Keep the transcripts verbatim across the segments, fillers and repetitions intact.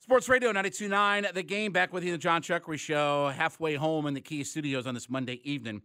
Sports Radio ninety-two point nine, The Game, back with you, the John Chuckery Show, halfway home in the Key Studios on this Monday evening.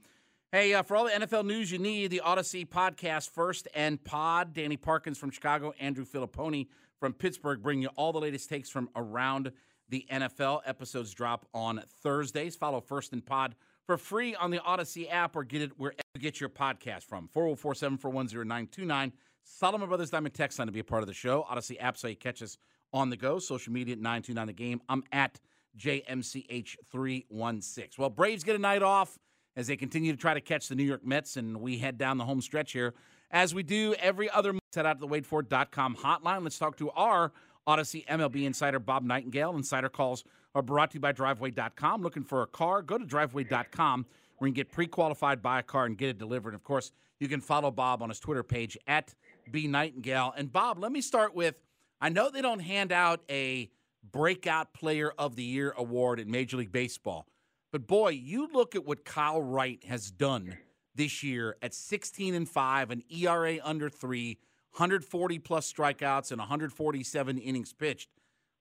Hey, uh, for all the N F L news you need, the Odyssey podcast, First and Pod. Danny Parkins from Chicago, Andrew Filipponi from Pittsburgh, bring you all the latest takes from around the N F L. Episodes drop on Thursdays. Follow First and Pod for free on the Odyssey app or get it wherever you get your podcast from. four oh four, seven four one, oh nine two nine. Solomon Brothers Diamond Text line to be a part of the show. Odyssey app so you catch us on the go. Social media at nine two nine The Game. I'm at J M C H three one six. Well, Braves get a night off as they continue to try to catch the New York Mets, and we head down the home stretch here. As we do every other month, head out to the wait for it dot com hotline. Let's talk to our Odyssey M L B insider, Bob Nightingale. Insider calls are brought to you by driveway dot com. Looking for a car? Go to driveway dot com where you can get pre-qualified, buy a car, and get it delivered. And of course, you can follow Bob on his Twitter page at B Nightingale. And Bob, let me start with, I know they don't hand out a breakout player of the year award in Major League Baseball, but boy, you look at what Kyle Wright has done this year at sixteen and five, an E R A under three, one hundred forty plus strikeouts, and one hundred forty-seven innings pitched.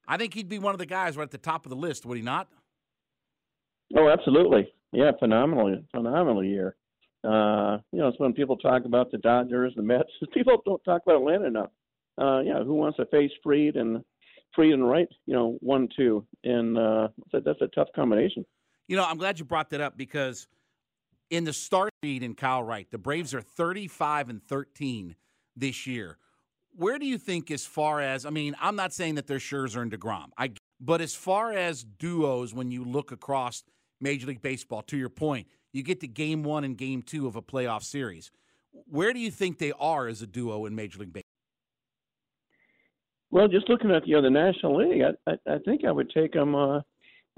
I think he'd be one of the guys right at the top of the list, would he not? Oh, absolutely. Yeah, phenomenal, phenomenal year. Uh, you know, it's when people talk about the Dodgers, the Mets, people don't talk about Atlanta enough. Uh, yeah, who wants to face Freed and Freed and Wright? You know, one, two, and uh, that's a tough combination. You know, I'm glad you brought that up because in the start Freed and Kyle Wright, the Braves are thirty-five and thirteen this year. Where do you think, as far as, I mean, I'm not saying that they're Scherzer and DeGrom, I, but as far as duos, when you look across Major League Baseball, to your point, you get to game one and game two of a playoff series. Where do you think they are as a duo in Major League Baseball? Well, just looking at you know, the National League, I, I I think I would take them uh,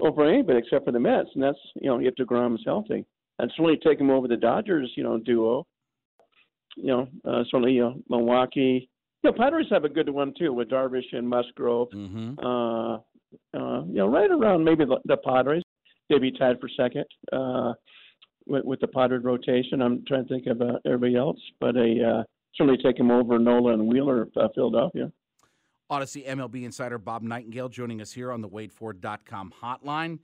over anybody except for the Mets, and that's you know if DeGrom is healthy. I'd certainly take them over the Dodgers, you know, duo. You know, uh, certainly you know, Milwaukee. You know, Padres have a good one too with Darvish and Musgrove. Mm-hmm. Uh, uh, you know, right around maybe the, the Padres, they'd be tied for second uh, with, with the Padres rotation. I'm trying to think about everybody else, but I uh, certainly take them over Nola and Wheeler of uh, Philadelphia. Odyssey M L B insider Bob Nightingale joining us here on the wait for it dot com hotline.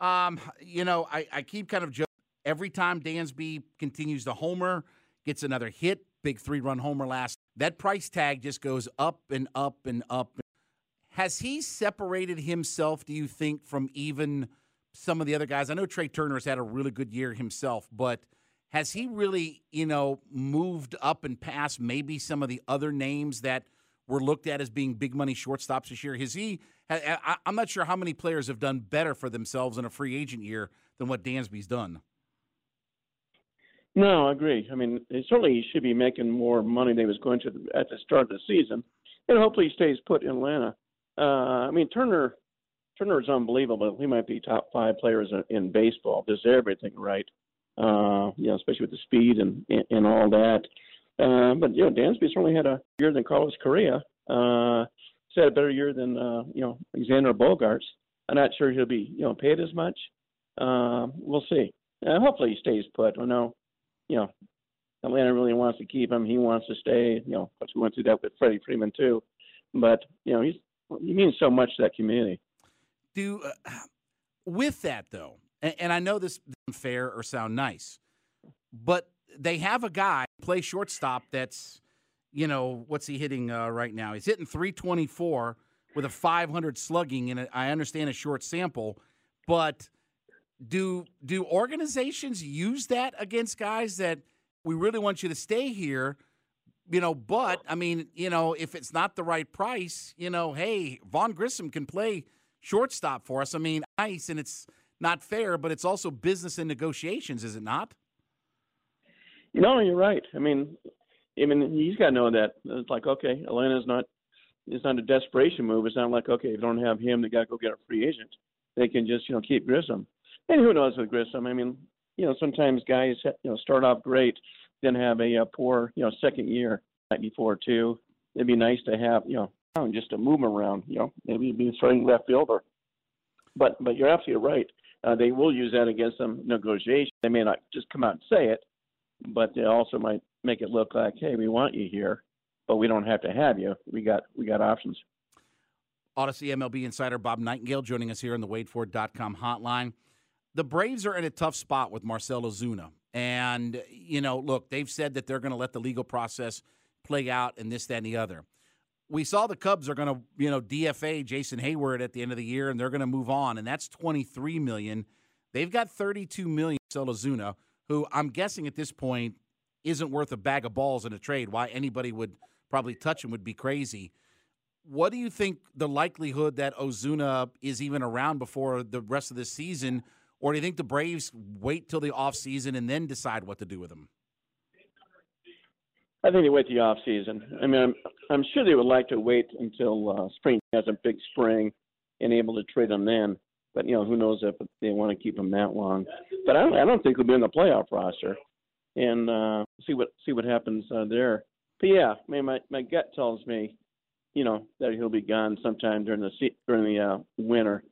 Um, you know, I, I keep kind of joking. Every time Dansby continues to homer, gets another hit, big three-run homer last, that price tag just goes up and up and up. Has he separated himself, do you think, from even some of the other guys? I know Trey Turner has had a really good year himself, but has he really, you know, moved up and past maybe some of the other names that were looked at as being big money shortstops this year? Has he? I'm not sure how many players have done better for themselves in a free agent year than what Dansby's done. No, I agree. I mean, certainly he should be making more money than he was going to at the start of the season, and hopefully he stays put in Atlanta. Uh, I mean, Turner, Turner is unbelievable. He might be top five players in, in baseball. Does everything right, uh, you know, especially with the speed and and, and all that. Uh, but, you know, Dansby certainly had a year than Carlos Correa. Uh, he's had a better year than, uh, you know, Alexander Bogarts. I'm not sure he'll be, you know, paid as much. Uh, we'll see. Uh, hopefully he stays put. I know, you know, Atlanta really wants to keep him. He wants to stay. You know, we went through that with Freddie Freeman, too. But, you know, he's, he means so much to that community. Do uh, with that, though, and, and I know this doesn't fair or sound nice, but they have a guy play shortstop that's, you know, what's he hitting uh, right now? He's hitting three twenty-four with a five hundred slugging, and I understand a short sample, but do do organizations use that against guys that we really want you to stay here, You know, but, I mean, you know, if it's not the right price, you know, hey, Vaughn Grissom can play shortstop for us. I mean, ice, and it's not fair, but it's also business and negotiations, is it not? No, you're right. I mean, I mean, he's got to know that. It's like, okay, Atlanta's not – it's not a desperation move. It's not like, okay, if they don't have him, they got to go get a free agent. They can just, you know, keep Grissom. And who knows with Grissom? I mean, you know, sometimes guys, you know, start off great – then have a, a poor, you know, second year right before too. It'd be nice to have, you know, just to move around, you know, maybe be starting left fielder. But but you're absolutely right. Uh, they will use that against some negotiation. They may not just come out and say it, but they also might make it look like, hey, we want you here, but we don't have to have you. We got we got options. Odyssey M L B insider Bob Nightingale joining us here on the wait for it dot com hotline. The Braves are in a tough spot with Marcell Ozuna. And, you know, look, they've said that they're going to let the legal process play out and this, that, and the other. We saw the Cubs are going to, you know, D F A Jason Hayward at the end of the year, and they're going to move on, and that's twenty-three million dollars. They've got thirty-two million dollars for Ozuna, who I'm guessing at this point isn't worth a bag of balls in a trade. Why anybody would probably touch him would be crazy. What do you think the likelihood that Ozuna is even around before the rest of the season? Or do you think the Braves wait till the offseason and then decide what to do with them? I think they wait the offseason. I mean, I'm, I'm sure they would like to wait until uh, spring. Has a big spring and able to trade them then. But, you know, who knows if they want to keep them that long. But I don't, I don't think they'll be in the playoff roster. And uh, see what see what happens uh, there. But, yeah, I mean, my, my gut tells me, you know, that he'll be gone sometime during the, during the uh, winter.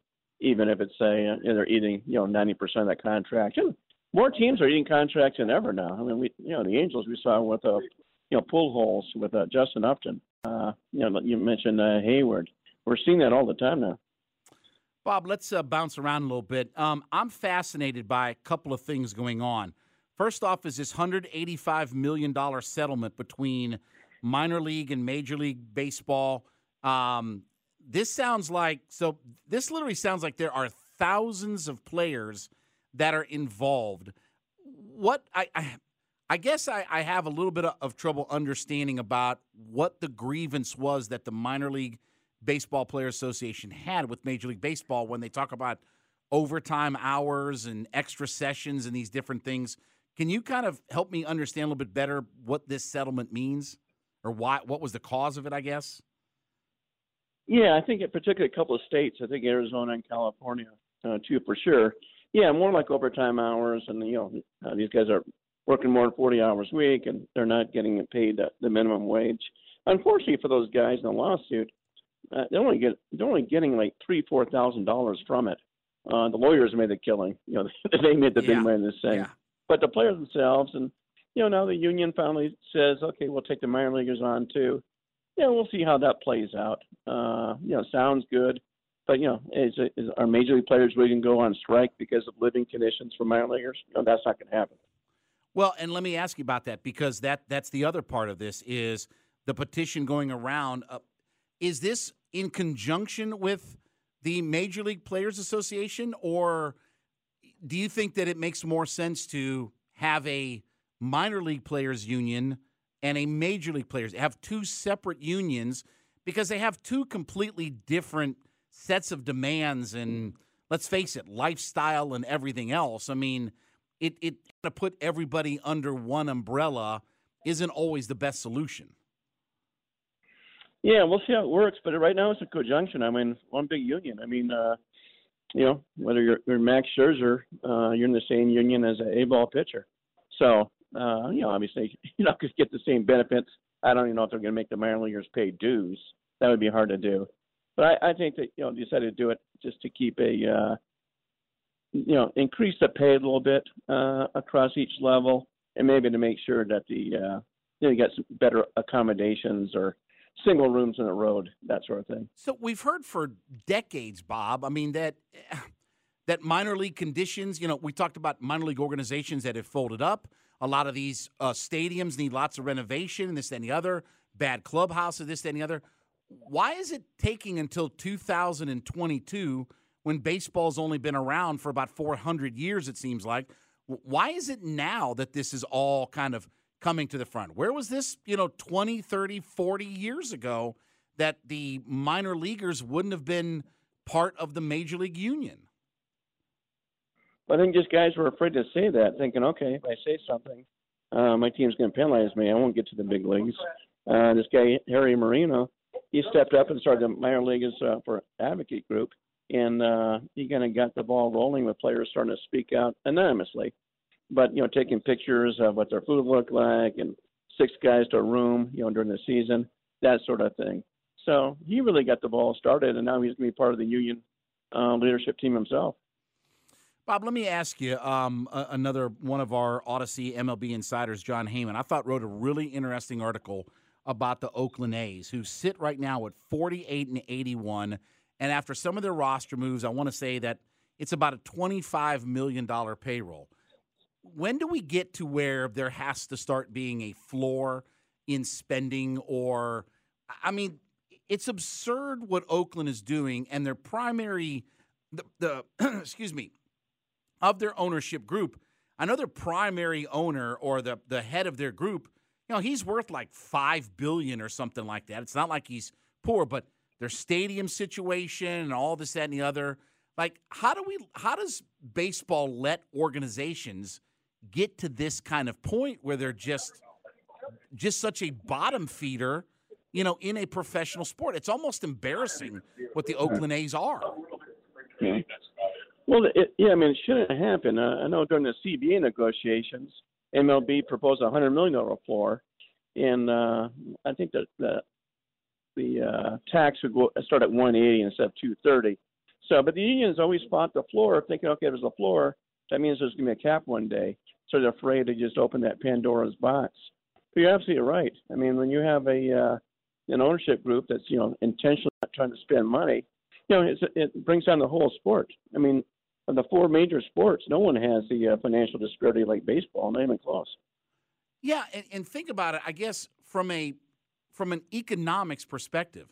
Even if it's, say, uh, they're eating, you know, ninety percent of that contract. And more teams are eating contracts than ever now. I mean, we, you know, the Angels we saw with, uh, you know, pull holes with uh, Justin Upton. Uh, you know, you mentioned uh, Hayward. We're seeing that all the time now. Bob, let's uh, bounce around a little bit. Um, I'm fascinated by a couple of things going on. First off is this one hundred eighty-five million dollars settlement between minor league and major league baseball. Um This sounds like so. This literally sounds like there are thousands of players that are involved. What I, I, I guess I, I have a little bit of, of trouble understanding about what the grievance was that the Minor League Baseball Players Association had with Major League Baseball when they talk about overtime hours and extra sessions and these different things. Can you kind of help me understand a little bit better what this settlement means or why? What was the cause of it? I guess. Yeah, I think it particularly a couple of states. I think Arizona and California, uh, too, for sure. Yeah, more like overtime hours, and you know uh, these guys are working more than forty hours a week, and they're not getting paid the, the minimum wage. Unfortunately for those guys in the lawsuit, uh, they're only get they're only getting like three four thousand dollars from it. Uh, the lawyers made the killing. You know, they made the yeah. big money in this thing. Yeah. But the players themselves, and you know now the union finally says, okay, we'll take the minor leaguers on too. Yeah, we'll see how that plays out. Uh, you know, sounds good. But, you know, is, is our major league players really going to go on strike because of living conditions for minor leaguers? No, that's not going to happen. Well, and let me ask you about that because that that's the other part of this is the petition going around. Uh, is this in conjunction with the Major League Players Association, or do you think that it makes more sense to have a minor league players union and a major league players have two separate unions because they have two completely different sets of demands and, let's face it, lifestyle and everything else? I mean, it, it to put everybody under one umbrella isn't always the best solution. Yeah, we'll see how it works, but right now it's a conjunction. I mean, one big union. I mean, uh, you know, whether you're, you're Max Scherzer, uh, you're in the same union as an A-ball pitcher. So... Uh, you know, obviously, you're not going to get the same benefits. I don't even know if they're going to make the minor leaguers pay dues. That would be hard to do. But I, I think that, you know, they decided to do it just to keep a, uh, you know, increase the pay a little bit uh, across each level and maybe to make sure that the, uh, you know, you got some better accommodations or single rooms in the road, that sort of thing. So we've heard for decades, Bob, I mean, that that minor league conditions, you know, we talked about minor league organizations that have folded up. A lot of these uh, stadiums need lots of renovation, this, that, and the other, bad clubhouses, this, that, and the other. Why is it taking until two thousand twenty-two, when baseball's only been around for about four hundred years, it seems like? Why is it now that this is all kind of coming to the front. Where was this, you know, twenty, thirty, forty years ago that the minor leaguers wouldn't have been part of the major league union? I think just guys were afraid to say that, thinking, okay, if I say something, uh, my team's going to penalize me. I won't get to the big leagues. Uh, this guy, Harry Marino, he stepped up and started the minor leaguers uh, for advocate group, and uh, he kind of got the ball rolling with players starting to speak out anonymously. But, you know, taking pictures of what their food looked like and six guys to a room, you know, during the season, that sort of thing. So he really got the ball started, and now he's going to be part of the union uh, leadership team himself. Bob, let me ask you um, another one of our Odyssey M L B insiders, John Heyman, I thought wrote a really interesting article about the Oakland A's, who sit right now at forty-eight and eighty-one. And after some of their roster moves, I want to say that it's about a twenty-five million dollars payroll. When do we get to where there has to start being a floor in spending? Or, I mean, it's absurd what Oakland is doing, and their primary, the, the excuse me, of their ownership group, I know their primary owner or the, the head of their group, you know, he's worth like five billion dollars or something like that. It's not like he's poor, but their stadium situation and all this, that, and the other. Like, how do we, how does baseball let organizations get to this kind of point where they're just, just such a bottom feeder, you know, in a professional sport? It's almost embarrassing what the Oakland A's are. Yeah. Well, it, yeah, I mean, it shouldn't happen. Uh, I know during the C B A negotiations, M L B proposed a one hundred million dollars floor, and uh, I think that the, the uh, tax would go, start at one eighty instead of two thirty. So, but the unions always fought the floor, thinking, okay, there's a floor, that means there's going to be a cap one day. So they're afraid to just open that Pandora's box. But you're absolutely right. I mean, when you have a uh, an ownership group that's, you know, intentionally not trying to spend money, you know, it's, it brings down the whole sport. I mean, of the four major sports, no one has the uh, financial disparity like baseball, not even close. Yeah, and, and think about it. I guess from a from an economics perspective,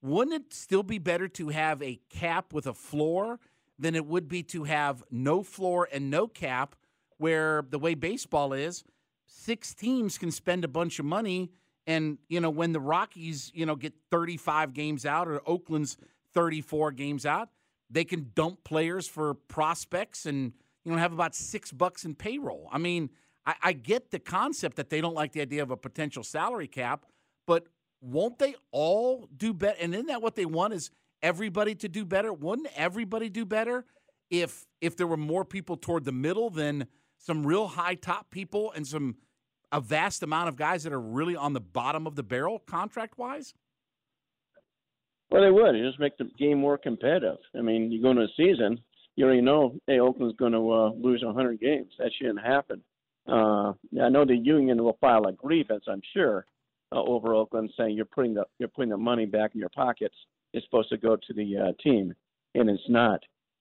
wouldn't it still be better to have a cap with a floor than it would be to have no floor and no cap, where the way baseball is, six teams can spend a bunch of money, and, you know, when the Rockies, you know, get thirty-five games out or Oakland's thirty-four games out, they can dump players for prospects and, you know, have about six bucks in payroll. I mean, I, I get the concept that they don't like the idea of a potential salary cap, but won't they all do better? And isn't that what they want, is everybody to do better? Wouldn't everybody do better if if there were more people toward the middle than some real high top people and some a vast amount of guys that are really on the bottom of the barrel contract-wise? Well, they would. It just make the game more competitive. I mean, you go into a season, you already know, hey, Oakland's going to uh, lose one hundred games. That shouldn't happen. Uh, I know the union will file a grievance, I'm sure, uh, over Oakland, saying you're putting the you're putting the money back in your pockets. It's supposed to go to the uh, team, and it's not.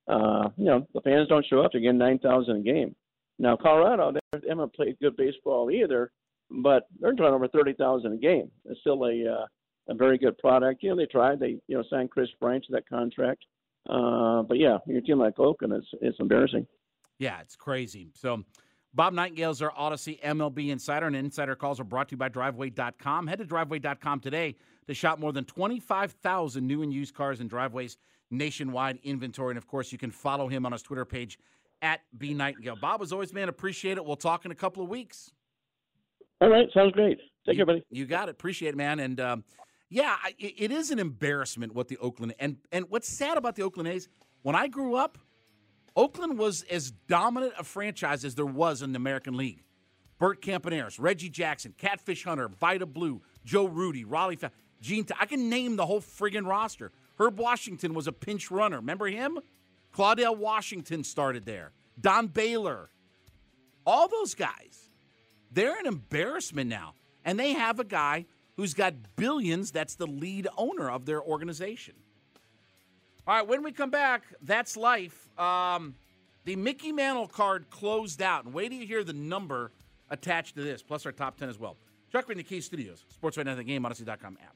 Uh, you know, the fans don't show up to get nine thousand a game. Now, Colorado, they haven't played good baseball either, but they're drawing over thirty thousand a game. It's still a uh, a very good product. You know, they tried. They, you know, signed Chris Bryant to that contract. Uh, but, yeah, your team like Oakland, it's, it's embarrassing. Yeah, it's crazy. So, Bob Nightingale is our Odyssey M L B Insider, and Insider Calls are brought to you by Driveway dot com. Head to Driveway dot com today to shop more than twenty-five thousand new and used cars and Driveway's nationwide inventory. And, of course, you can follow him on his Twitter page, at B Nightingale. Bob, as always, man, appreciate it. We'll talk in a couple of weeks. All right, sounds great. Take care, buddy. You got it. Appreciate it, man. And, um, yeah, it is an embarrassment what the Oakland – and and what's sad about the Oakland A's, when I grew up, Oakland was as dominant a franchise as there was in the American League. Bert Campaneris, Reggie Jackson, Catfish Hunter, Vita Blue, Joe Rudy, Raleigh Fa- Gene – I can name the whole friggin' roster. Herb Washington was a pinch runner. Remember him? Claudel Washington started there. Don Baylor. All those guys. They're an embarrassment now. And they have a guy – who's got billions, that's the lead owner of their organization. All right, when we come back, that's life. Um, the Mickey Mantle card closed out. And wait till you hear the number attached to this, plus our top ten as well. Chuck in the Key Studios, Sports Right Now, the Game, Odyssey dot com app.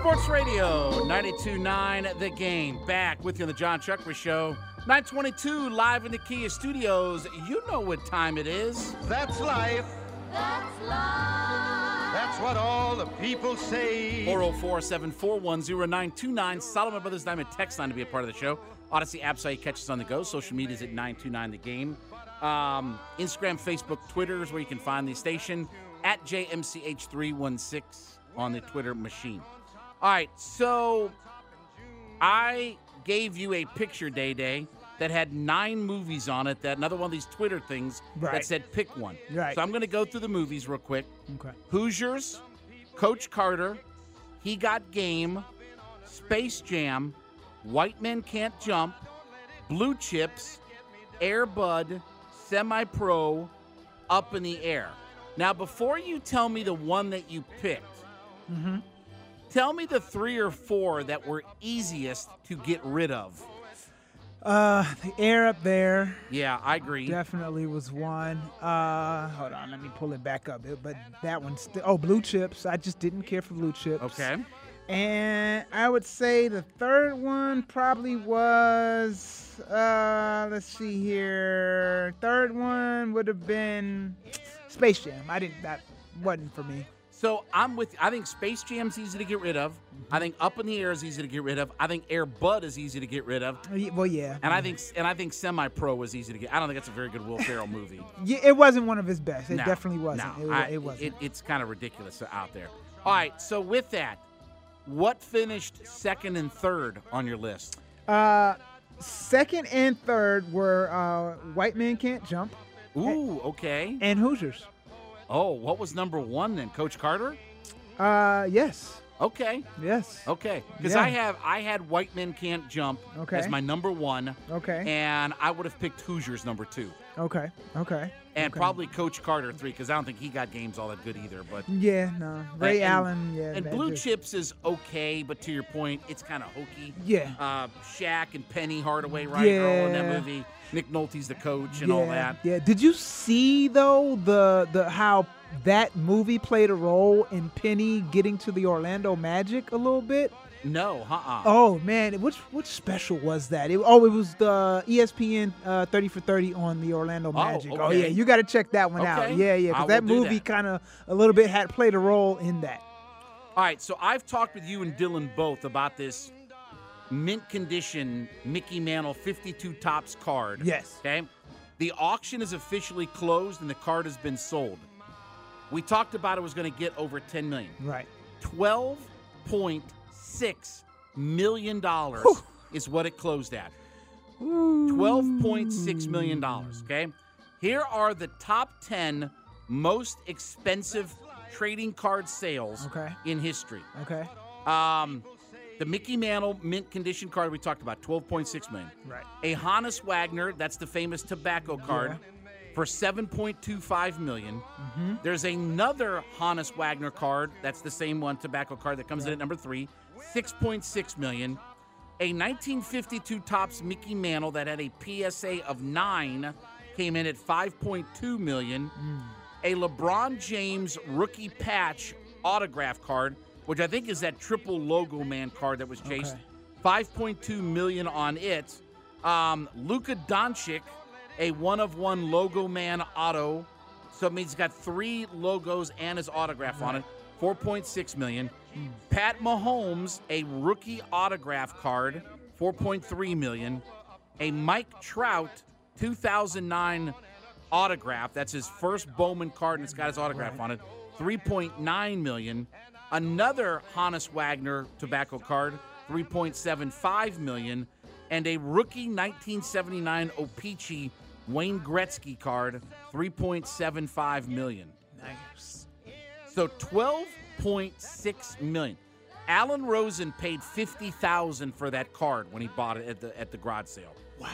Sports Radio ninety-two point nine The Game. Back with you on the John Chuckery Show. nine twenty-two live in the Kia Studios. You know what time it is. That's life. That's life. That's what all the people say. four oh four, seven four one, oh nine two nine. Solomon Brothers Diamond text line to be a part of the show. Odyssey app site catches on the go. Social media is at nine two nine The Game. Um, Instagram, Facebook, Twitter is where you can find the station. At J M C H three one six on the Twitter machine. All right, so I gave you a picture, Day Day, that had nine movies on it. That another one of these Twitter things right. that said pick one. Right. So I'm going to go through the movies real quick. Okay. Hoosiers, Coach Carter, He Got Game, Space Jam, White Men Can't Jump, Blue Chips, Air Bud, Semi Pro, Up in the Air. Now, before you tell me the one that you picked. Mm-hmm. Tell me the three or four that were easiest to get rid of. Uh, the air up there. Yeah, I agree. Definitely was one. Uh, hold on, let me pull it back up. But that one's st- oh, Blue Chips. I just didn't care for Blue Chips. Okay. And I would say the third one probably was. Uh, let's see here. Third one would have been Space Jam. I didn't. That wasn't for me. So I'm with you. I think Space Jam's easy to get rid of. I think Up in the Air is easy to get rid of. I think Air Bud is easy to get rid of. Well, yeah. And I think and I think Semi Pro was easy to get. I don't think that's a very good Will Ferrell movie. Yeah, it wasn't one of his best. It no, definitely wasn't. No, it, I, it wasn't. It, it's kind of ridiculous out there. All right. So with that, what finished second and third on your list? Uh, second and third were uh, White Men Can't Jump. Ooh, okay. And Hoosiers. Oh, what was number one then, Coach Carter? Uh, yes. Okay. Yes. Okay. Because yeah. I have I had White Men Can't Jump okay. as my number one. Okay. And I would have picked Hoosiers number two. Okay. Okay. And okay. probably Coach Carter three because I don't think He Got Games all that good either. But yeah, no. Ray and, Allen. Yeah. And Blue is. Chips is okay, but to your point, it's kind of hokey. Yeah. Uh, Shaq and Penny Hardaway, right? Yeah. Earl in that movie. Nick Nolte's the coach and yeah, all that. Yeah. Did you see though the the how that movie played a role in Penny getting to the Orlando Magic a little bit? No, uh-uh. Oh man, which which special was that? It, oh, it was the E S P N uh, thirty for thirty on the Orlando Magic. Oh, okay. Oh yeah, you got to check that one okay. out. Yeah, yeah, because that movie kind of a little bit had played a role in that. All right, so I've talked with you and Dylan both about this mint condition Mickey Mantle fifty-two Topps card. Yes. Okay. The auction is officially closed and the card has been sold. We talked about it was going to get over ten million dollars. Right. twelve point six million dollars Whew. Is what it closed at. twelve point six million dollars. Okay. Here are the top ten most expensive trading card sales okay. in history. Okay. Um. The Mickey Mantle mint condition card we talked about, twelve point six million dollars. Right. A Hannes Wagner, that's the famous tobacco card, yeah. for seven point two five million dollars. Mm-hmm. There's another Hannes Wagner card, that's the same one, tobacco card, that comes yeah. in at number three, six point six million dollars. A nineteen fifty-two Topps Mickey Mantle that had a P S A of nine came in at five point two million dollars. Mm. A LeBron James rookie patch autograph card, which I think is that triple logo man card that was chased. Okay. five point two million dollars on it. Um, Luka Doncic, a one-of-one logo man auto. So it means he's got three logos and his autograph right. on it. four point six million dollars. Mm. Pat Mahomes, a rookie autograph card four point three million dollars. A Mike Trout two thousand nine autograph. That's his first Bowman card, and it's got his autograph on it. three point nine million dollars. Another Hannes Wagner tobacco card, three point seven five million dollars. And a rookie nineteen seventy-nine Opeachy Wayne Gretzky card, three point seven five million dollars. Nice. So twelve point six million dollars. Alan Rosen paid fifty thousand dollars for that card when he bought it at the at the garage sale. Wow.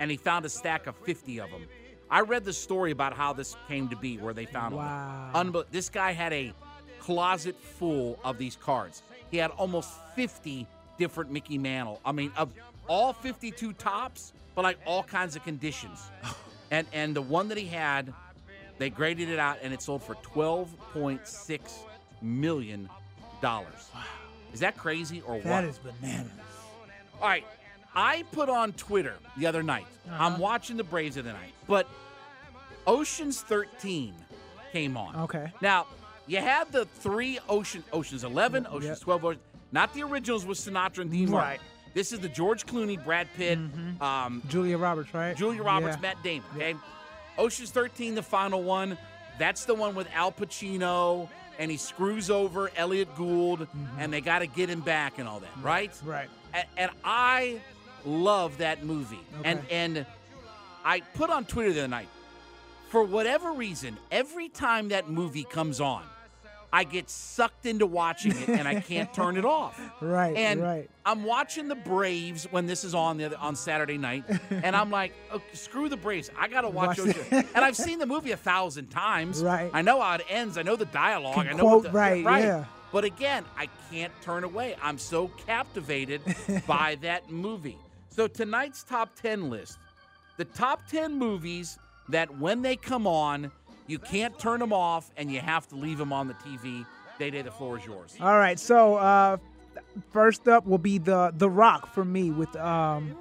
And he found a stack of fifty of them. I read the story about how this came to be, where they found wow. them. Unbe- this guy had a closet full of these cards. He had almost fifty different Mickey Mantle. I mean, of all fifty-two tops, but like all kinds of conditions. And and the one that he had, they graded it out, and it sold for twelve point six million dollars. Wow. Is that crazy or what? That is bananas. All right. I put on Twitter the other night. Uh-huh. I'm watching the Braves of the night, but Ocean's thirteen came on. Okay. Now, you had the three Ocean, Ocean's eleven, Ocean's yep. twelve, Ocean, not the originals with Sinatra and Dean Martin. Right. This is the George Clooney, Brad Pitt. Mm-hmm. um, Julia Roberts, right? Julia Roberts, yeah. Matt Damon, okay? Yep. Ocean's thirteen, the final one. That's the one with Al Pacino, and he screws over Elliot Gould, mm-hmm. and they got to get him back and all that, yep. right? Right. And, and I... love that movie. Okay. And and I put on Twitter the other night, for whatever reason, every time that movie comes on, I get sucked into watching it and I can't turn it off. Right, and right. I'm watching the Braves when this is on the other, on Saturday night, and I'm like, oh, screw the Braves. I got to watch, watch Ocean. And I've seen the movie a thousand times. Right. I know how it ends. I know the dialogue. Can I know quote, what the, right, right. Yeah. But again, I can't turn away. I'm so captivated by that movie. So tonight's top ten list, the top ten movies that when they come on, you can't turn them off and you have to leave them on the T V. Day Day, the floor is yours. All right, so uh, first up will be the The Rock for me with um,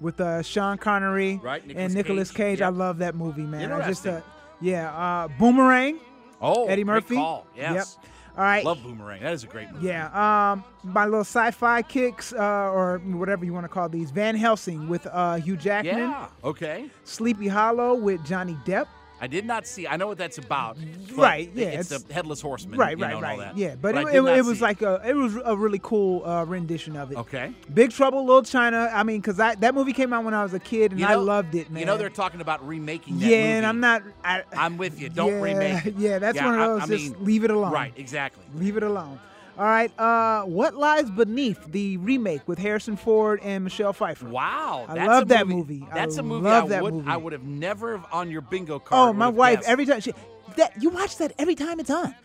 with uh, Sean Connery right, Nicolas and Nicolas Cage. Cage. Yep. I love that movie, man. I just uh, yeah, uh, Boomerang. Oh, Eddie Murphy. Great call. Yes. Yep. All right. Love Boomerang. That is a great movie. Yeah. Um, my little sci-fi kicks, uh, or whatever you want to call these. Van Helsing with uh, Hugh Jackman. Yeah. Okay. Sleepy Hollow with Johnny Depp. I did not see. I know what that's about. Right. Yeah. It's, it's the Headless Horseman. Right. Right. You know, right. All that. Yeah. But, but it, it, it was like a it was a really cool uh, rendition of it. Okay. Big Trouble, Little China. I mean, because I that movie came out when I was a kid, and you know, I loved it, man. You know, they're talking about remaking that. Yeah, movie. And I'm not. I, I'm with you. Don't yeah, remake it. Yeah, that's yeah, one of those. I, I just mean, leave it alone. Right. Exactly. Leave it alone. All right. Uh, What Lies Beneath, the remake with Harrison Ford and Michelle Pfeiffer. Wow. I love that movie. That's a movie I would I would have never on your bingo card. Oh, my wife, every time she that you watch that every time it's on.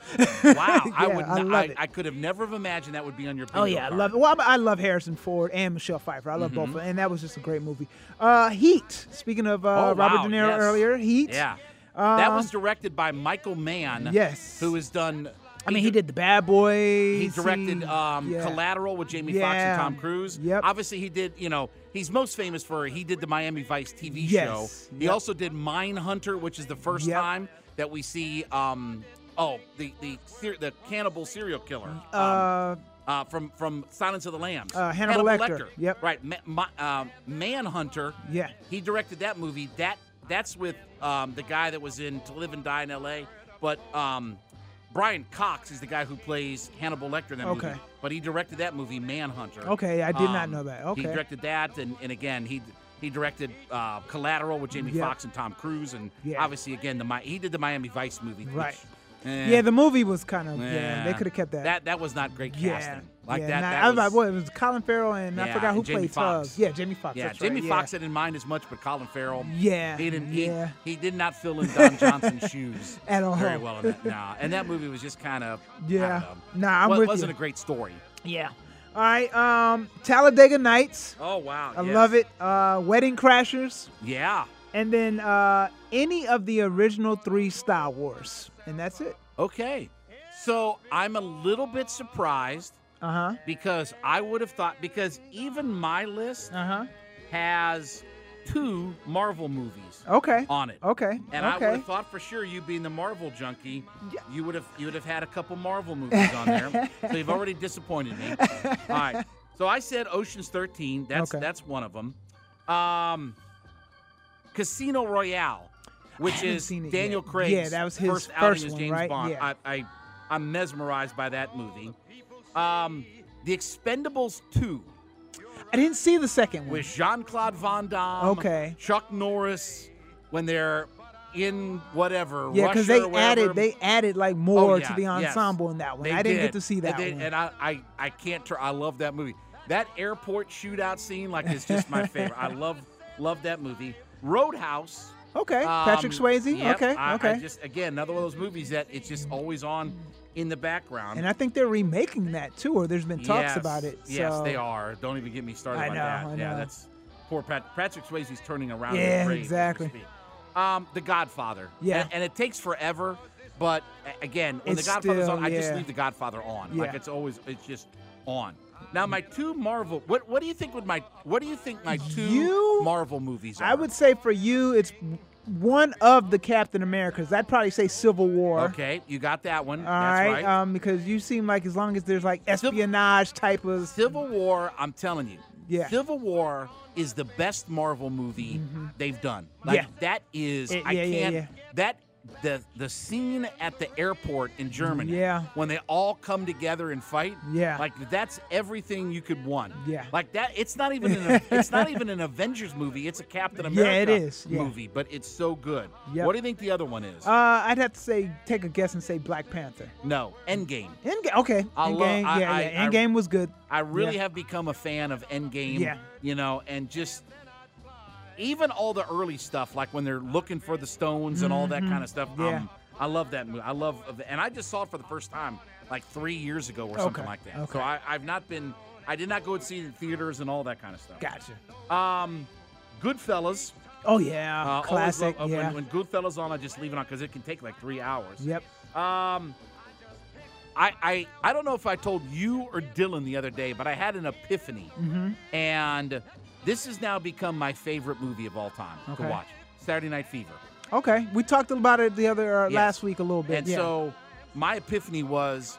Wow. I would not, I could have never have imagined that would be on your bingo card. Oh yeah, I love it. Well, I, I love Harrison Ford and Michelle Pfeiffer. I love both of them, and that was just a great movie. Uh, Heat. Speaking of uh, Robert De Niro earlier, Heat. Yeah. Uh, that was directed by Michael Mann. Yes. Who has done I mean, he did The Bad Boys. He directed um, yeah. Collateral with Jamie yeah. Foxx and Tom Cruise. Yep. Obviously, he did, you know, he's most famous for, he did the Miami Vice T V yes. show. He yep. also did Mindhunter, which is the first yep. time that we see, um, oh, the, the the cannibal serial killer um, uh, uh, from, from Silence of the Lambs. Uh, Hannibal, Hannibal Lecter. Lecter. Yep. Right. Ma- ma- uh, Manhunter. Yeah. He directed that movie. That That's with um, the guy that was in To Live and Die in L A, but... Um, Brian Cox is the guy who plays Hannibal Lecter in that okay. movie, but he directed that movie, Manhunter. Okay, I did um, not know that. Okay, he directed that, and, and again, he he directed uh, Collateral with Jamie yep. Foxx and Tom Cruise, and yeah. obviously, again, the he did the Miami Vice movie. Right. Which, eh, yeah, the movie was kind of, yeah, yeah they could have kept that. That that was not great yeah. casting. Like yeah, that, not, that I was like, well, it was Colin Farrell, and yeah, I forgot who played Tubbs. Yeah, Jamie Foxx. Yeah, Jamie right, yeah. Foxx didn't mind as much, but Colin Farrell. Yeah, he didn't. He, yeah. he did not fill in Don Johnson's shoes at all. Very well. In that. Nah, and that movie was just kind of. Yeah. Nah, I'm well, with you. It wasn't you. a great story. Yeah. All right. Um, Talladega Nights. Oh wow. I yes. love it. Uh, Wedding Crashers. Yeah. And then uh, any of the original three Star Wars, and that's it. Okay. So I'm a little bit surprised. Uh-huh. Because I would have thought, because even my list uh-huh. has two Marvel movies okay. on it. Okay. And okay. I would have thought for sure, you being the Marvel junkie, yeah. you would have you would have had a couple Marvel movies on there. So you've already disappointed me. All right. So I said Ocean's thirteen. That's okay. That's one of them. Um, Casino Royale, which is Daniel yet. Craig's yeah, that was his first, first outing one, as James right? Bond. Yeah. I, I, I'm mesmerized by that movie. Um, The Expendables two. I didn't see the second one. With Jean-Claude Van Damme, okay. Chuck Norris, when they're in whatever, yeah, because they added they added like more oh, yeah, to the ensemble yes. in that one. They I didn't did. get to see that and they, one. And I, I, I can't. Tr- I love that movie. That airport shootout scene, like, is just my favorite. I love love that movie. Roadhouse. Okay, um, Patrick Swayze. Yep, okay, I, okay. I just again another one of those movies that it's just always on in the background. And I think they're remaking that too, or there's been talks yes, about it. So. Yes, they are. Don't even get me started on that. I yeah, know. That's poor Pat- Patrick Swayze's turning around. Yeah, grave, exactly. Um, The Godfather. Yeah. And, and it takes forever, but again, when it's The Godfather's still, on, I yeah. just leave The Godfather on. Yeah. Like it's always, it's just on. Now my two Marvel. What what do you think would my what do you think my two you, Marvel movies are? I would say for you, it's one of the Captain Americas. I'd probably say Civil War. Okay, you got that one. All That's right. right. Um, because you seem like as long as there's like espionage type of Civil War. I'm telling you. Yeah. Civil War is the best Marvel movie mm-hmm. they've done. Like yeah. that is it, I yeah, can't yeah, yeah. that the the scene at the airport in Germany yeah. when they all come together and fight. Yeah. Like that's everything you could want. Yeah. Like that it's not even an it's not even an Avengers movie, it's a Captain America yeah, it is. Yeah. movie, but it's so good. Yep. What do you think the other one is? Uh, I'd have to say take a guess and say Black Panther. No, Endgame. Endgame okay. I Endgame love, yeah, I, yeah. I, Endgame was good. I really yeah. have become a fan of Endgame, yeah. you know, and just even all the early stuff, like when they're looking for the stones and all that mm-hmm. kind of stuff. Yeah. Um, I love that movie. I love, and I just saw it for the first time like three years ago or okay. something like that. Okay. So I, I've not been, I did not go and see the theaters and all that kind of stuff. Gotcha. Um, Goodfellas. Oh, yeah. Uh, Classic. Love, uh, yeah. When, when Goodfellas on, I just leave it on because it can take like three hours. Yep. Um, I, I I don't know if I told you or Dylan the other day, but I had an epiphany. Mm-hmm. And this has now become my favorite movie of all time okay. to watch, Saturday Night Fever. Okay. We talked about it the other uh, yes. last week a little bit. And yeah. so my epiphany was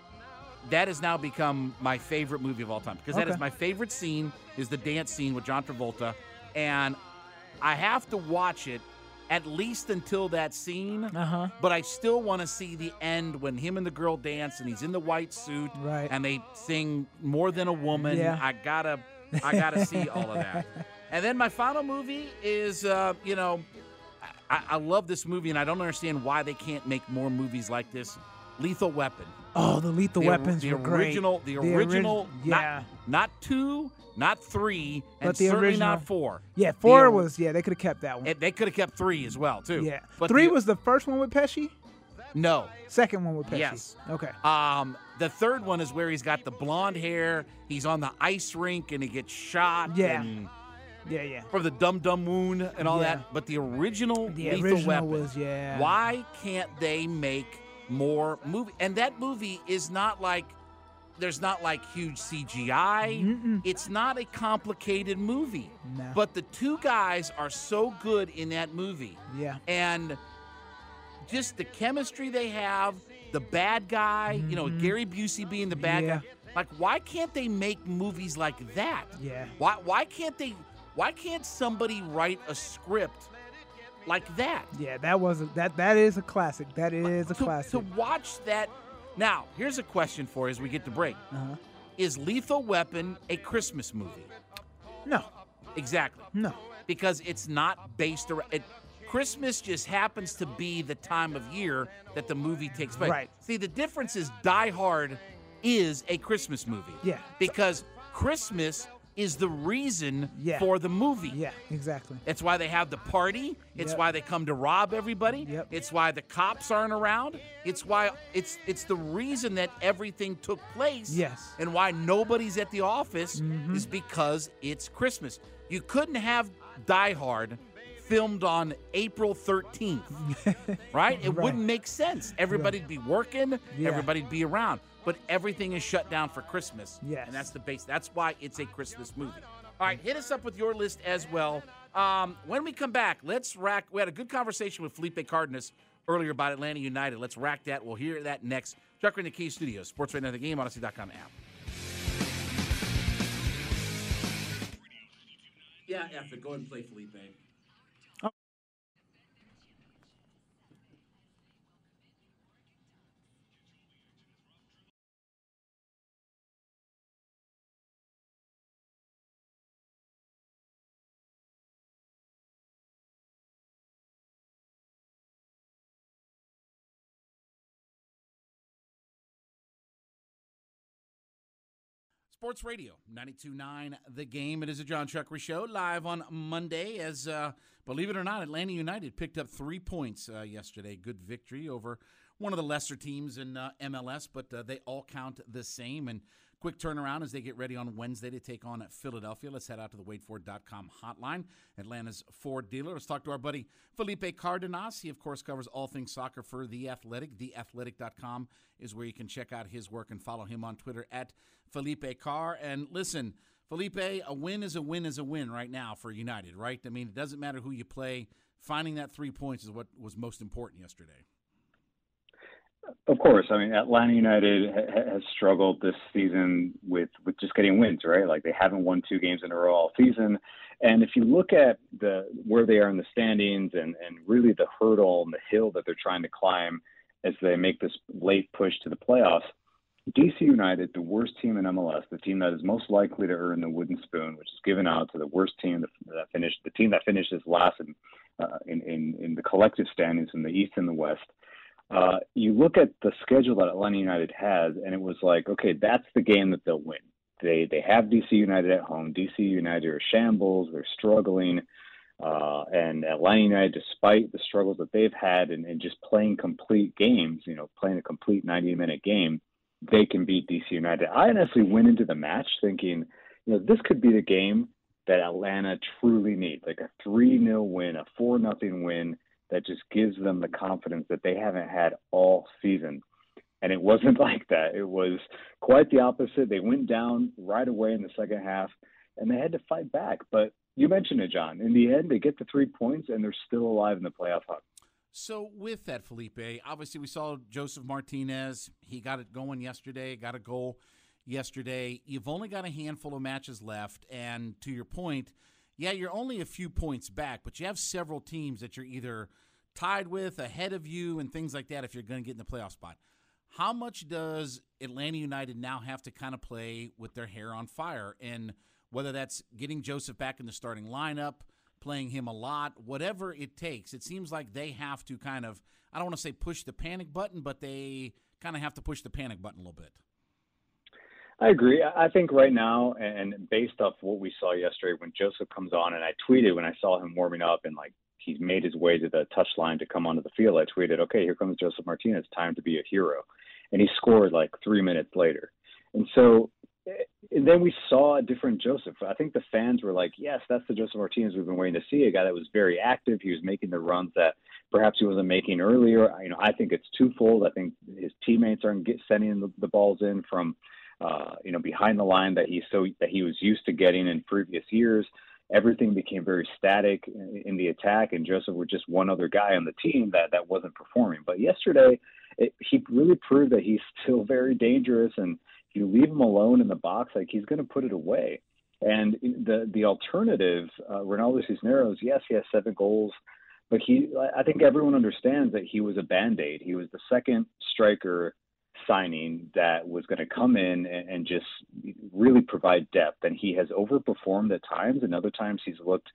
that has now become my favorite movie of all time because okay. that is my favorite scene is the dance scene with John Travolta. And I have to watch it at least until that scene, uh-huh. but I still want to see the end when him and the girl dance and he's in the white suit right. and they sing More Than a Woman. Yeah. I gotta, I gotta see all of that. And then my final movie is, uh, you know, I, I love this movie and I don't understand why they can't make more movies like this. Lethal Weapon. Oh, the Lethal the, Weapons the were original, great. The, the original, ori- yeah. not, not two. Not three, and certainly original. Not four. Yeah, four the, was, yeah, they could have kept that one. It, they could have kept three as well, too. Yeah. But three the, was the first one with Pesci? No. Second one with Pesci? Yes. Okay. Um, the third one is where he's got the blonde hair, he's on the ice rink, and he gets shot. Yeah. And yeah, yeah. From the Dum Dum Wound and all yeah. that. But the original the Lethal original Weapon. Was, yeah. Why can't they make more movies? And that movie is not like, there's not like huge C G I. Mm-mm. It's not a complicated movie. No. But the two guys are so good in that movie. Yeah. And just the chemistry they have, the bad guy, mm-hmm. you know, Gary Busey being the bad yeah. guy. Like, why can't they make movies like that? Yeah. Why why can't they why can't somebody write a script like that? Yeah, that was a, that that is a classic. That is like, a to, classic. To watch that. Now, here's a question for you as we get to break. Uh-huh. Is Lethal Weapon a Christmas movie? No. Exactly. No. Because it's not based around it. Christmas just happens to be the time of year that the movie takes place. Right. See, the difference is Die Hard is a Christmas movie. Yeah. Because Christmas is the reason yeah. for the movie. Yeah, exactly. It's why they have the party. It's yep. why they come to rob everybody. Yep. It's why the cops aren't around. It's why it's it's the reason that everything took place. Yes. And why nobody's at the office mm-hmm. is because it's Christmas. You couldn't have Die Hard filmed on April thirteenth, right? It right. wouldn't make sense. Everybody'd be working. Yeah. Everybody'd be around. But everything is shut down for Christmas. Yes. And that's the base. That's why it's a Christmas movie. All right, hit us up with your list as well. Um, when we come back, let's rack. We had a good conversation with Felipe Cardenas earlier about Atlanta United. Let's rack that. We'll hear that next. Chuck in the Key Studios, Sports Radio, The Game, Odyssey dot com app. Yeah, F it. Go ahead and play Felipe. Oh. Sports Radio, ninety-two point nine The Game. It is a John Chuckery Show, live on Monday as, uh, believe it or not, Atlanta United picked up three points uh, yesterday. Good victory over one of the lesser teams in uh, M L S, but uh, they all count the same. And quick turnaround as they get ready on Wednesday to take on Philadelphia. Let's head out to the wait ford dot com hotline, Atlanta's Ford dealer. Let's talk to our buddy Felipe Cardenas. He, of course, covers all things soccer for The Athletic. the athletic dot com is where you can check out his work and follow him on Twitter at Felipe Carr. And listen, Felipe, a win is a win is a win right now for United, right? I mean, it doesn't matter who you play. Finding that three points is what was most important yesterday. Of course. I mean, Atlanta United ha- has struggled this season with, with just getting wins, right? Like, they haven't won two games in a row all season. And if you look at the where they are in the standings and, and really the hurdle and the hill that they're trying to climb as they make this late push to the playoffs, D C United, the worst team in M L S, the team that is most likely to earn the wooden spoon, which is given out to the worst team that finished, the team that finishes last in, uh, in, in, in the collective standings in the East and the West. Uh, you look at the schedule that Atlanta United has, and it was like, okay, that's the game that they'll win. They they have D C United at home. D C United are shambles. They're struggling. Uh, and Atlanta United, despite the struggles that they've had and, and just playing complete games, you know, playing a complete ninety-minute game, they can beat D C United. I honestly went into the match thinking, you know, this could be the game that Atlanta truly needs, like a three nil win, a four nothing win, that just gives them the confidence that they haven't had all season. And it wasn't like that. It was quite the opposite. They went down right away in the second half, and they had to fight back. But you mentioned it, John. In the end, they get the three points, and they're still alive in the playoff hunt. So with that, Felipe, obviously we saw Josef Martínez. He got it going yesterday, got a goal yesterday. You've only got a handful of matches left, and to your point, yeah, you're only a few points back, but you have several teams that you're either tied with, ahead of you, and things like that if you're going to get in the playoff spot. How much does Atlanta United now have to kind of play with their hair on fire? And whether that's getting Josef back in the starting lineup, playing him a lot, whatever it takes, it seems like they have to kind of, I don't want to say push the panic button, but they kind of have to push the panic button a little bit. I agree. I think right now, and based off what we saw yesterday when Josef comes on, and I tweeted when I saw him warming up and like he's made his way to the touchline to come onto the field, I tweeted, okay, here comes Josef Martínez, time to be a hero. And he scored like three minutes later. And so and then we saw a different Josef. I think the fans were like, yes, that's the Josef Martínez we've been waiting to see, a guy that was very active. He was making the runs that perhaps he wasn't making earlier. You know, I think it's twofold. I think his teammates aren't get, sending the, the balls in from Uh, you know, behind the line that he so that he was used to getting in previous years. Everything became very static in, in the attack, and Josef was just one other guy on the team that, that wasn't performing. But yesterday, it, he really proved that he's still very dangerous, and if you leave him alone in the box, like he's going to put it away. And the the alternative, uh, Ronaldo Cisneros, yes, he has seven goals, but he I think everyone understands that he was a Band-Aid. He was the second striker signing that was going to come in and, and just really provide depth. And he has overperformed at times, and other times he's looked,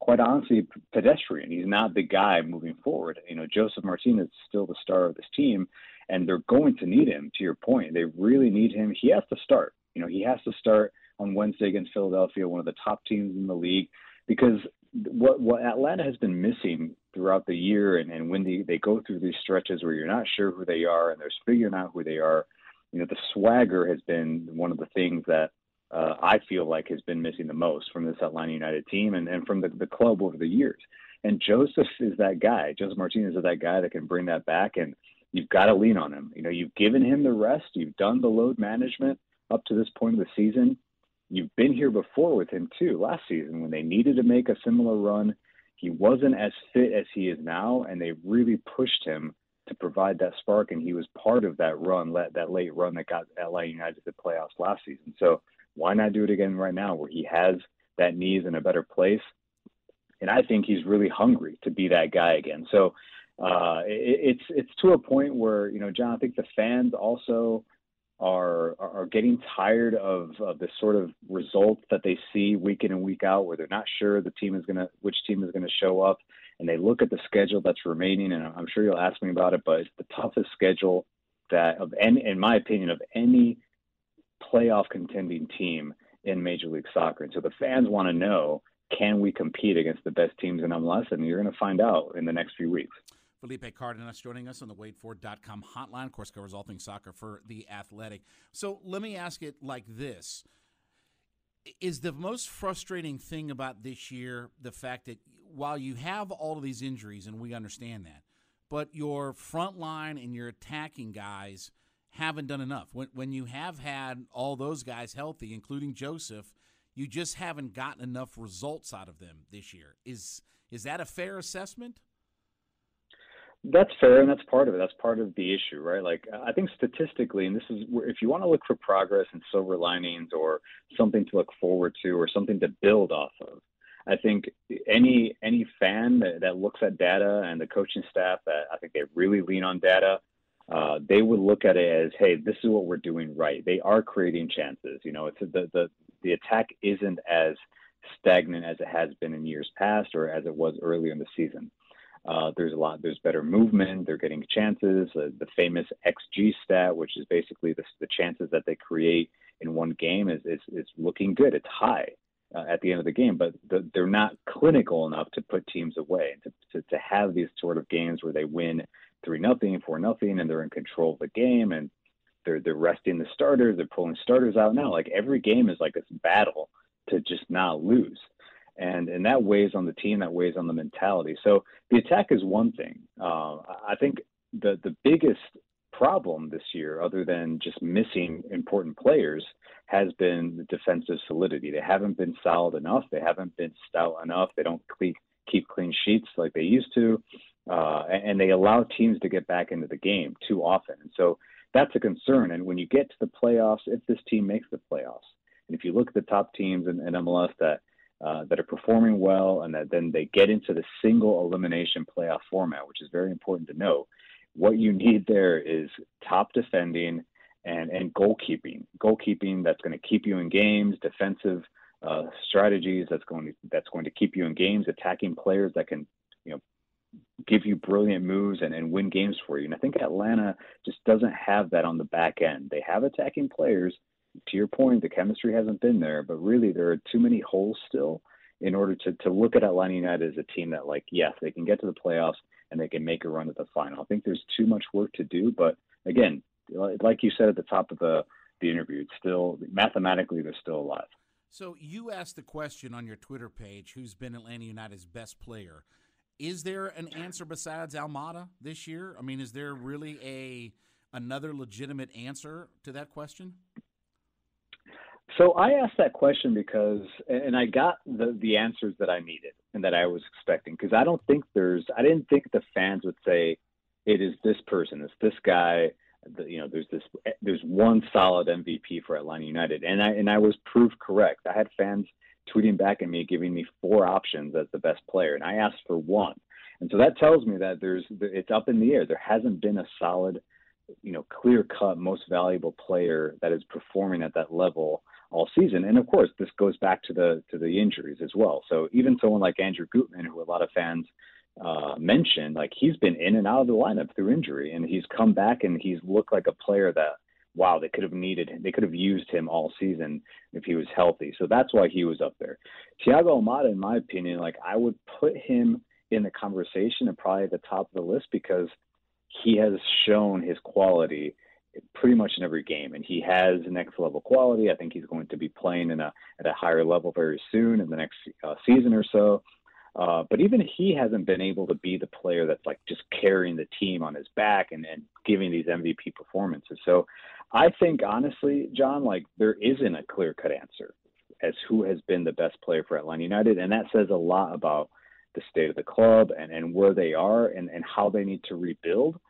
quite honestly, pedestrian. He's not the guy moving forward. You know, Josef Martínez is still the star of this team, and they're going to need him, to your point. They really need him. He has to start. You know, he has to start on Wednesday against Philadelphia, one of the top teams in the league, because what, what Atlanta has been missing throughout the year, and, and when they, they go through these stretches where you're not sure who they are and they're figuring out who they are, you know, the swagger has been one of the things that uh, I feel like has been missing the most from this Atlanta United team and, and from the, the club over the years. And Josef is that guy. Josef Martínez is that guy that can bring that back, and you've got to lean on him. You know, you've given him the rest. You've done the load management up to this point of the season. You've been here before with him, too, last season when they needed to make a similar run. He wasn't as fit as he is now, and they really pushed him to provide that spark, and he was part of that run, that late run that got Atlanta United to the playoffs last season. So why not do it again right now where he has that knee's in a better place. And I think he's really hungry to be that guy again. So uh, it, it's it's to a point where, you know, John, I think the fans also are are getting tired of, of the sort of results that they see week in and week out, where they're not sure the team is gonna which team is gonna show up, and they look at the schedule that's remaining. And I'm sure you'll ask me about it, but it's the toughest schedule that of any, in my opinion, of any playoff contending team in Major League Soccer. And so the fans want to know, can we compete against the best teams in M L S? And you're going to find out in the next few weeks. Felipe Cardenas joining us on the wait for dot com hotline. Of course, covers all things soccer for The Athletic. So let me ask it like this. Is the most frustrating thing about this year the fact that while you have all of these injuries, and we understand that, but your front line and your attacking guys haven't done enough? When, when you have had all those guys healthy, including Josef, you just haven't gotten enough results out of them this year. Is is that a fair assessment? That's fair, and that's part of it. That's part of the issue, right? Like, I think statistically, and this is if you want to look for progress and silver linings or something to look forward to or something to build off of, I think any any fan that, that looks at data and the coaching staff, that I think they really lean on data, uh, they would look at it as, hey, this is what we're doing right. They are creating chances. You know, it's the the the attack isn't as stagnant as it has been in years past or as it was earlier in the season. Uh, there's a lot, there's better movement. They're getting chances. Uh, the famous X G stat, which is basically the, the chances that they create in one game, is, is, is looking good. It's high uh, at the end of the game, but the, they're not clinical enough to put teams away, to, to, to have these sort of games where they win three nothing, four nothing, and they're in control of the game, and they're, they're resting the starters. They're pulling starters out now. Like, every game is like this battle to just not lose. And and that weighs on the team, that weighs on the mentality. So the attack is one thing. Uh, I think the, the biggest problem this year, other than just missing important players, has been the defensive solidity. They haven't been solid enough. They haven't been stout enough. They don't keep, keep clean sheets like they used to. Uh, and, and they allow teams to get back into the game too often. And so that's a concern. And when you get to the playoffs, if this team makes the playoffs, and if you look at the top teams in, in M L S that, Uh, that are performing well, and that then they get into the single elimination playoff format, which is very important to note. What you need there is top defending and, and goalkeeping. Goalkeeping that's going to keep you in games, defensive uh, strategies that's going to, that's going to keep you in games, attacking players that can, you know, give you brilliant moves and, and win games for you. And I think Atlanta just doesn't have that on the back end. They have attacking players. To your point, the chemistry hasn't been there, but really there are too many holes still in order to, to look at Atlanta United as a team that, like, yes, they can get to the playoffs and they can make a run at the final. I think there's too much work to do, but again, like you said at the top of the, the interview, it's still, mathematically, they're still alive. So you asked the question on your Twitter page, who's been Atlanta United's best player? Is there an answer besides Almada this year? I mean, is there really a another legitimate answer to that question? So I asked that question because, and I got the, the answers that I needed and that I was expecting, because I don't think there's, I didn't think the fans would say it is this person, it's this guy, the, you know, there's this, there's one solid M V P for Atlanta United. And I, and I was proved correct. I had fans tweeting back at me, giving me four options as the best player. And I asked for one. And so that tells me that there's, it's up in the air. There hasn't been a solid, you know, clear cut, most valuable player that is performing at that level all season. And of course, this goes back to the to the injuries as well. So even someone like Andrew Gutman, who a lot of fans uh, mentioned, like, he's been in and out of the lineup through injury, and he's come back and he's looked like a player that, wow, they could have needed him. They could have used him all season if he was healthy. So that's why he was up there. Thiago Almada, in my opinion, like, I would put him in the conversation and probably at the top of the list because he has shown his quality pretty much in every game, and he has next level quality. I think he's going to be playing in a at a higher level very soon in the next uh, season or so. Uh, but even he hasn't been able to be the player that's, like, just carrying the team on his back and, and giving these M V P performances. So I think, honestly, John, like, there isn't a clear cut answer as who has been the best player for Atlanta United, and that says a lot about the state of the club and, and where they are and, and how they need to rebuild.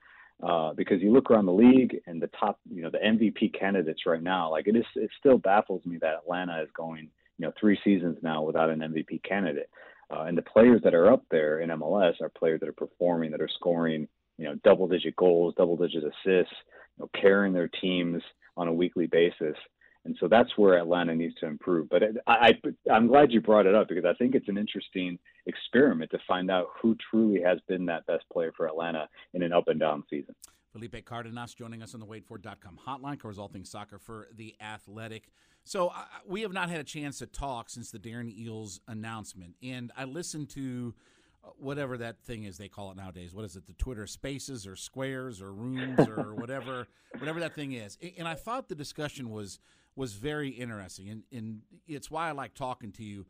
Uh, because you look around the league and the top, you know, the M V P candidates right now, like, it is, it still baffles me that Atlanta is going you know, three seasons now without an M V P candidate. Uh, and the players that are up there in M L S are players that are performing, that are scoring, you know, double-digit goals, double-digit assists, you know, carrying their teams on a weekly basis. And so that's where Atlanta needs to improve. But it, I, I, I'm glad you brought it up, because I think it's an interesting experiment to find out who truly has been that best player for Atlanta in an up-and-down season. Felipe Cardenas joining us on the wait for dot com hotline, covers all things soccer for The Athletic. So uh, we have not had a chance to talk since the Darren Eels announcement. And I listened to whatever that thing is they call it nowadays. What is it, the Twitter Spaces or Squares or Rooms or whatever whatever that thing is. And I thought the discussion was – was very interesting, and, and it's why I like talking to you.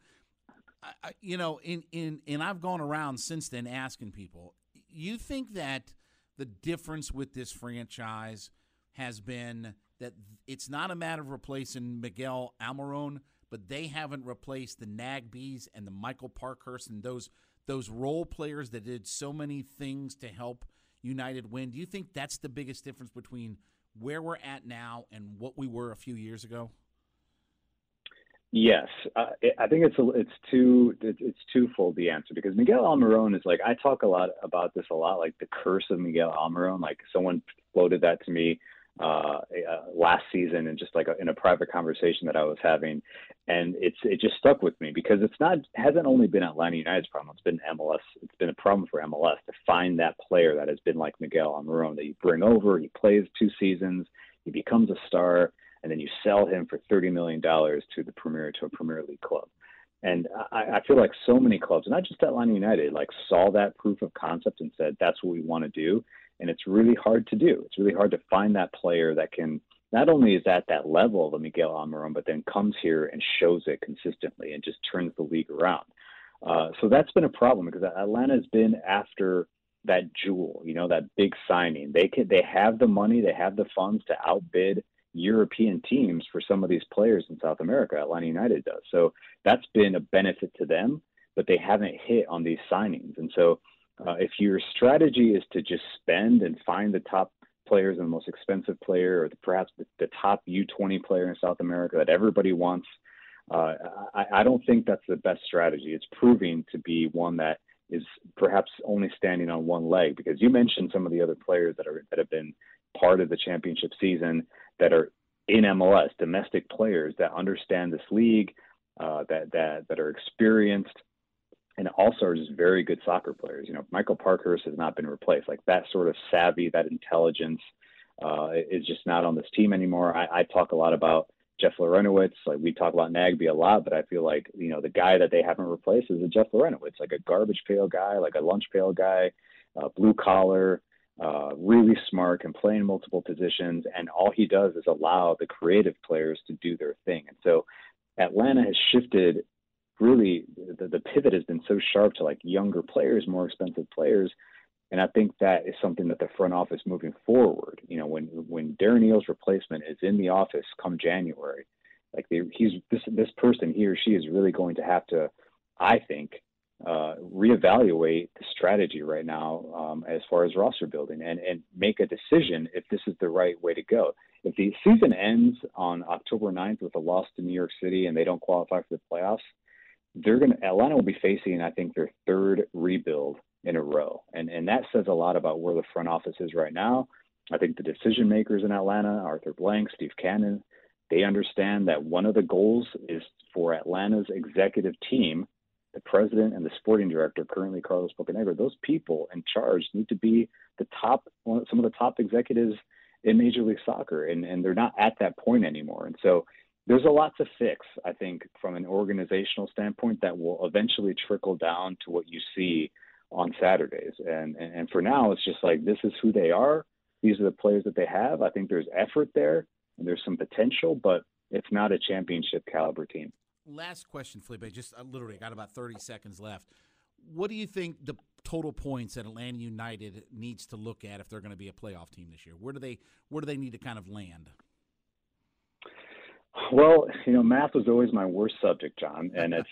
I, I, you know, in, in and I've gone around since then asking people, you think that the difference with this franchise has been that it's not a matter of replacing Miguel Almirón, but they haven't replaced the Nagbees and the Michael Parkhurst and those those role players that did so many things to help United win? Do you think that's the biggest difference between where we're at now and what we were a few years ago? Yes, uh, it, I think it's a, it's two it, it's twofold the answer, because Miguel Almirón is like, I talk a lot about this a lot, like the curse of Miguel Almirón. Like someone floated that to me uh, uh, last season, and just like a, in a private conversation that I was having, and it's it just stuck with me, because it's not hasn't only been Atlanta United's problem. It's been M L S. It's been a problem for M L S to find that player that has been like Miguel Almirón, that you bring over, he plays two seasons, he becomes a star, and then you sell him for thirty million dollars to the Premier to a Premier League club. And I, I feel like so many clubs, not just Atlanta United, like saw that proof of concept and said, that's what we want to do. And it's really hard to do. It's really hard to find that player that can, not only is at that level of a Miguel Almirón, but then comes here and shows it consistently and just turns the league around. Uh, so that's been a problem, because Atlanta has been after that jewel, you know, that big signing. They can, they have the money, they have the funds to outbid European teams for some of these players in South America. Atlanta United does. So that's been a benefit to them, but they haven't hit on these signings. And so Uh, if your strategy is to just spend and find the top players and the most expensive player, or the, perhaps the, the top U twenty player in South America that everybody wants, uh, I, I don't think that's the best strategy. It's proving to be one that is perhaps only standing on one leg, because you mentioned some of the other players that are that have been part of the championship season that are in M L S, domestic players that understand this league, uh, that that that are experienced, and also are just very good soccer players. You know, Michael Parkhurst has not been replaced. Like that sort of savvy, that intelligence uh, is just not on this team anymore. I, I talk a lot about Jeff Larentowicz. Like we talk about Nagbe a lot, but I feel like, you know, the guy that they haven't replaced is a Jeff Larentowicz, like a garbage pail guy, like a lunch pail guy, uh, blue collar, uh, really smart, can play in multiple positions. And all he does is allow the creative players to do their thing. And so Atlanta has shifted. Really, the, the pivot has been so sharp to like younger players, more expensive players, and I think that is something that the front office moving forward. You know, when when Darren Eel's replacement is in the office come January, like they, he's this this person, he or she is really going to have to, I think, uh, reevaluate the strategy right now um, as far as roster building and and make a decision if this is the right way to go. If the season ends on October ninth with a loss to New York City and they don't qualify for the playoffs, they're going to, Atlanta will be facing, I think, their third rebuild in a row. And and that says a lot about where the front office is right now. I think the decision makers in Atlanta, Arthur Blank, Steve Cannon, they understand that one of the goals is for Atlanta's executive team, the president and the sporting director, currently Carlos Bocanegra, those people in charge need to be the top, some of the top executives in Major League Soccer. And, and they're not at that point anymore. And so there's a lot to fix, I think, from an organizational standpoint that will eventually trickle down to what you see on Saturdays. And, and and for now, it's just like, this is who they are. These are the players that they have. I think there's effort there and there's some potential, but it's not a championship caliber team. Last question, Felipe. Just I literally got about thirty seconds left. What do you think the total points that Atlanta United needs to look at if they're going to be a playoff team this year? Where do they where do they need to kind of land? Well, you know, math was always my worst subject, John, and it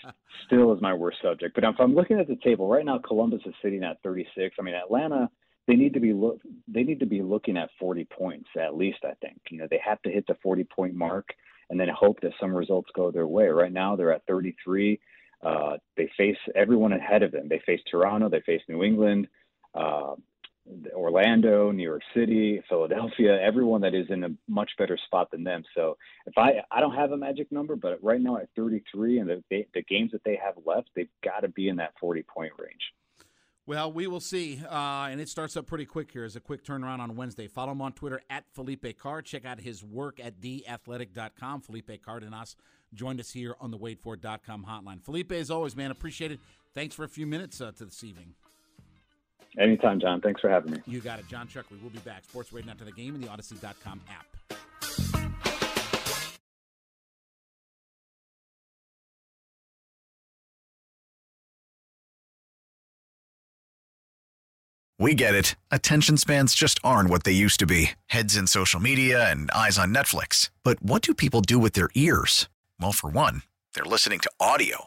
still is my worst subject. But if I'm looking at the table right now, Columbus is sitting at thirty-six. I mean, Atlanta, they need to be look, they need to be looking at forty points at least. I think, you know, they have to hit the forty point mark, and then hope that some results go their way. Right now, they're at thirty-three. Uh, they face everyone ahead of them. They face Toronto. They face New England, uh, Orlando, New York City, Philadelphia, everyone that is in a much better spot than them. So if I, I don't have a magic number, but right now at thirty-three and the, they, the games that they have left, they've got to be in that forty-point range. Well, we will see, uh, and it starts up pretty quick here. It's a quick turnaround on Wednesday. Follow him on Twitter, at Felipe Car. Check out his work at the athletic dot com. Felipe Cardenas joined us here on the wait for it dot com hotline. Felipe, as always, man, appreciate it. Thanks for a few minutes uh, to this evening. Anytime, John. Thanks for having me. You got it, John Chuck. We will be back. Sports waiting after the game in the Odyssey dot com app. We get it. Attention spans just aren't what they used to be. Heads in social media and eyes on Netflix. But what do people do with their ears? Well, for one, they're listening to audio.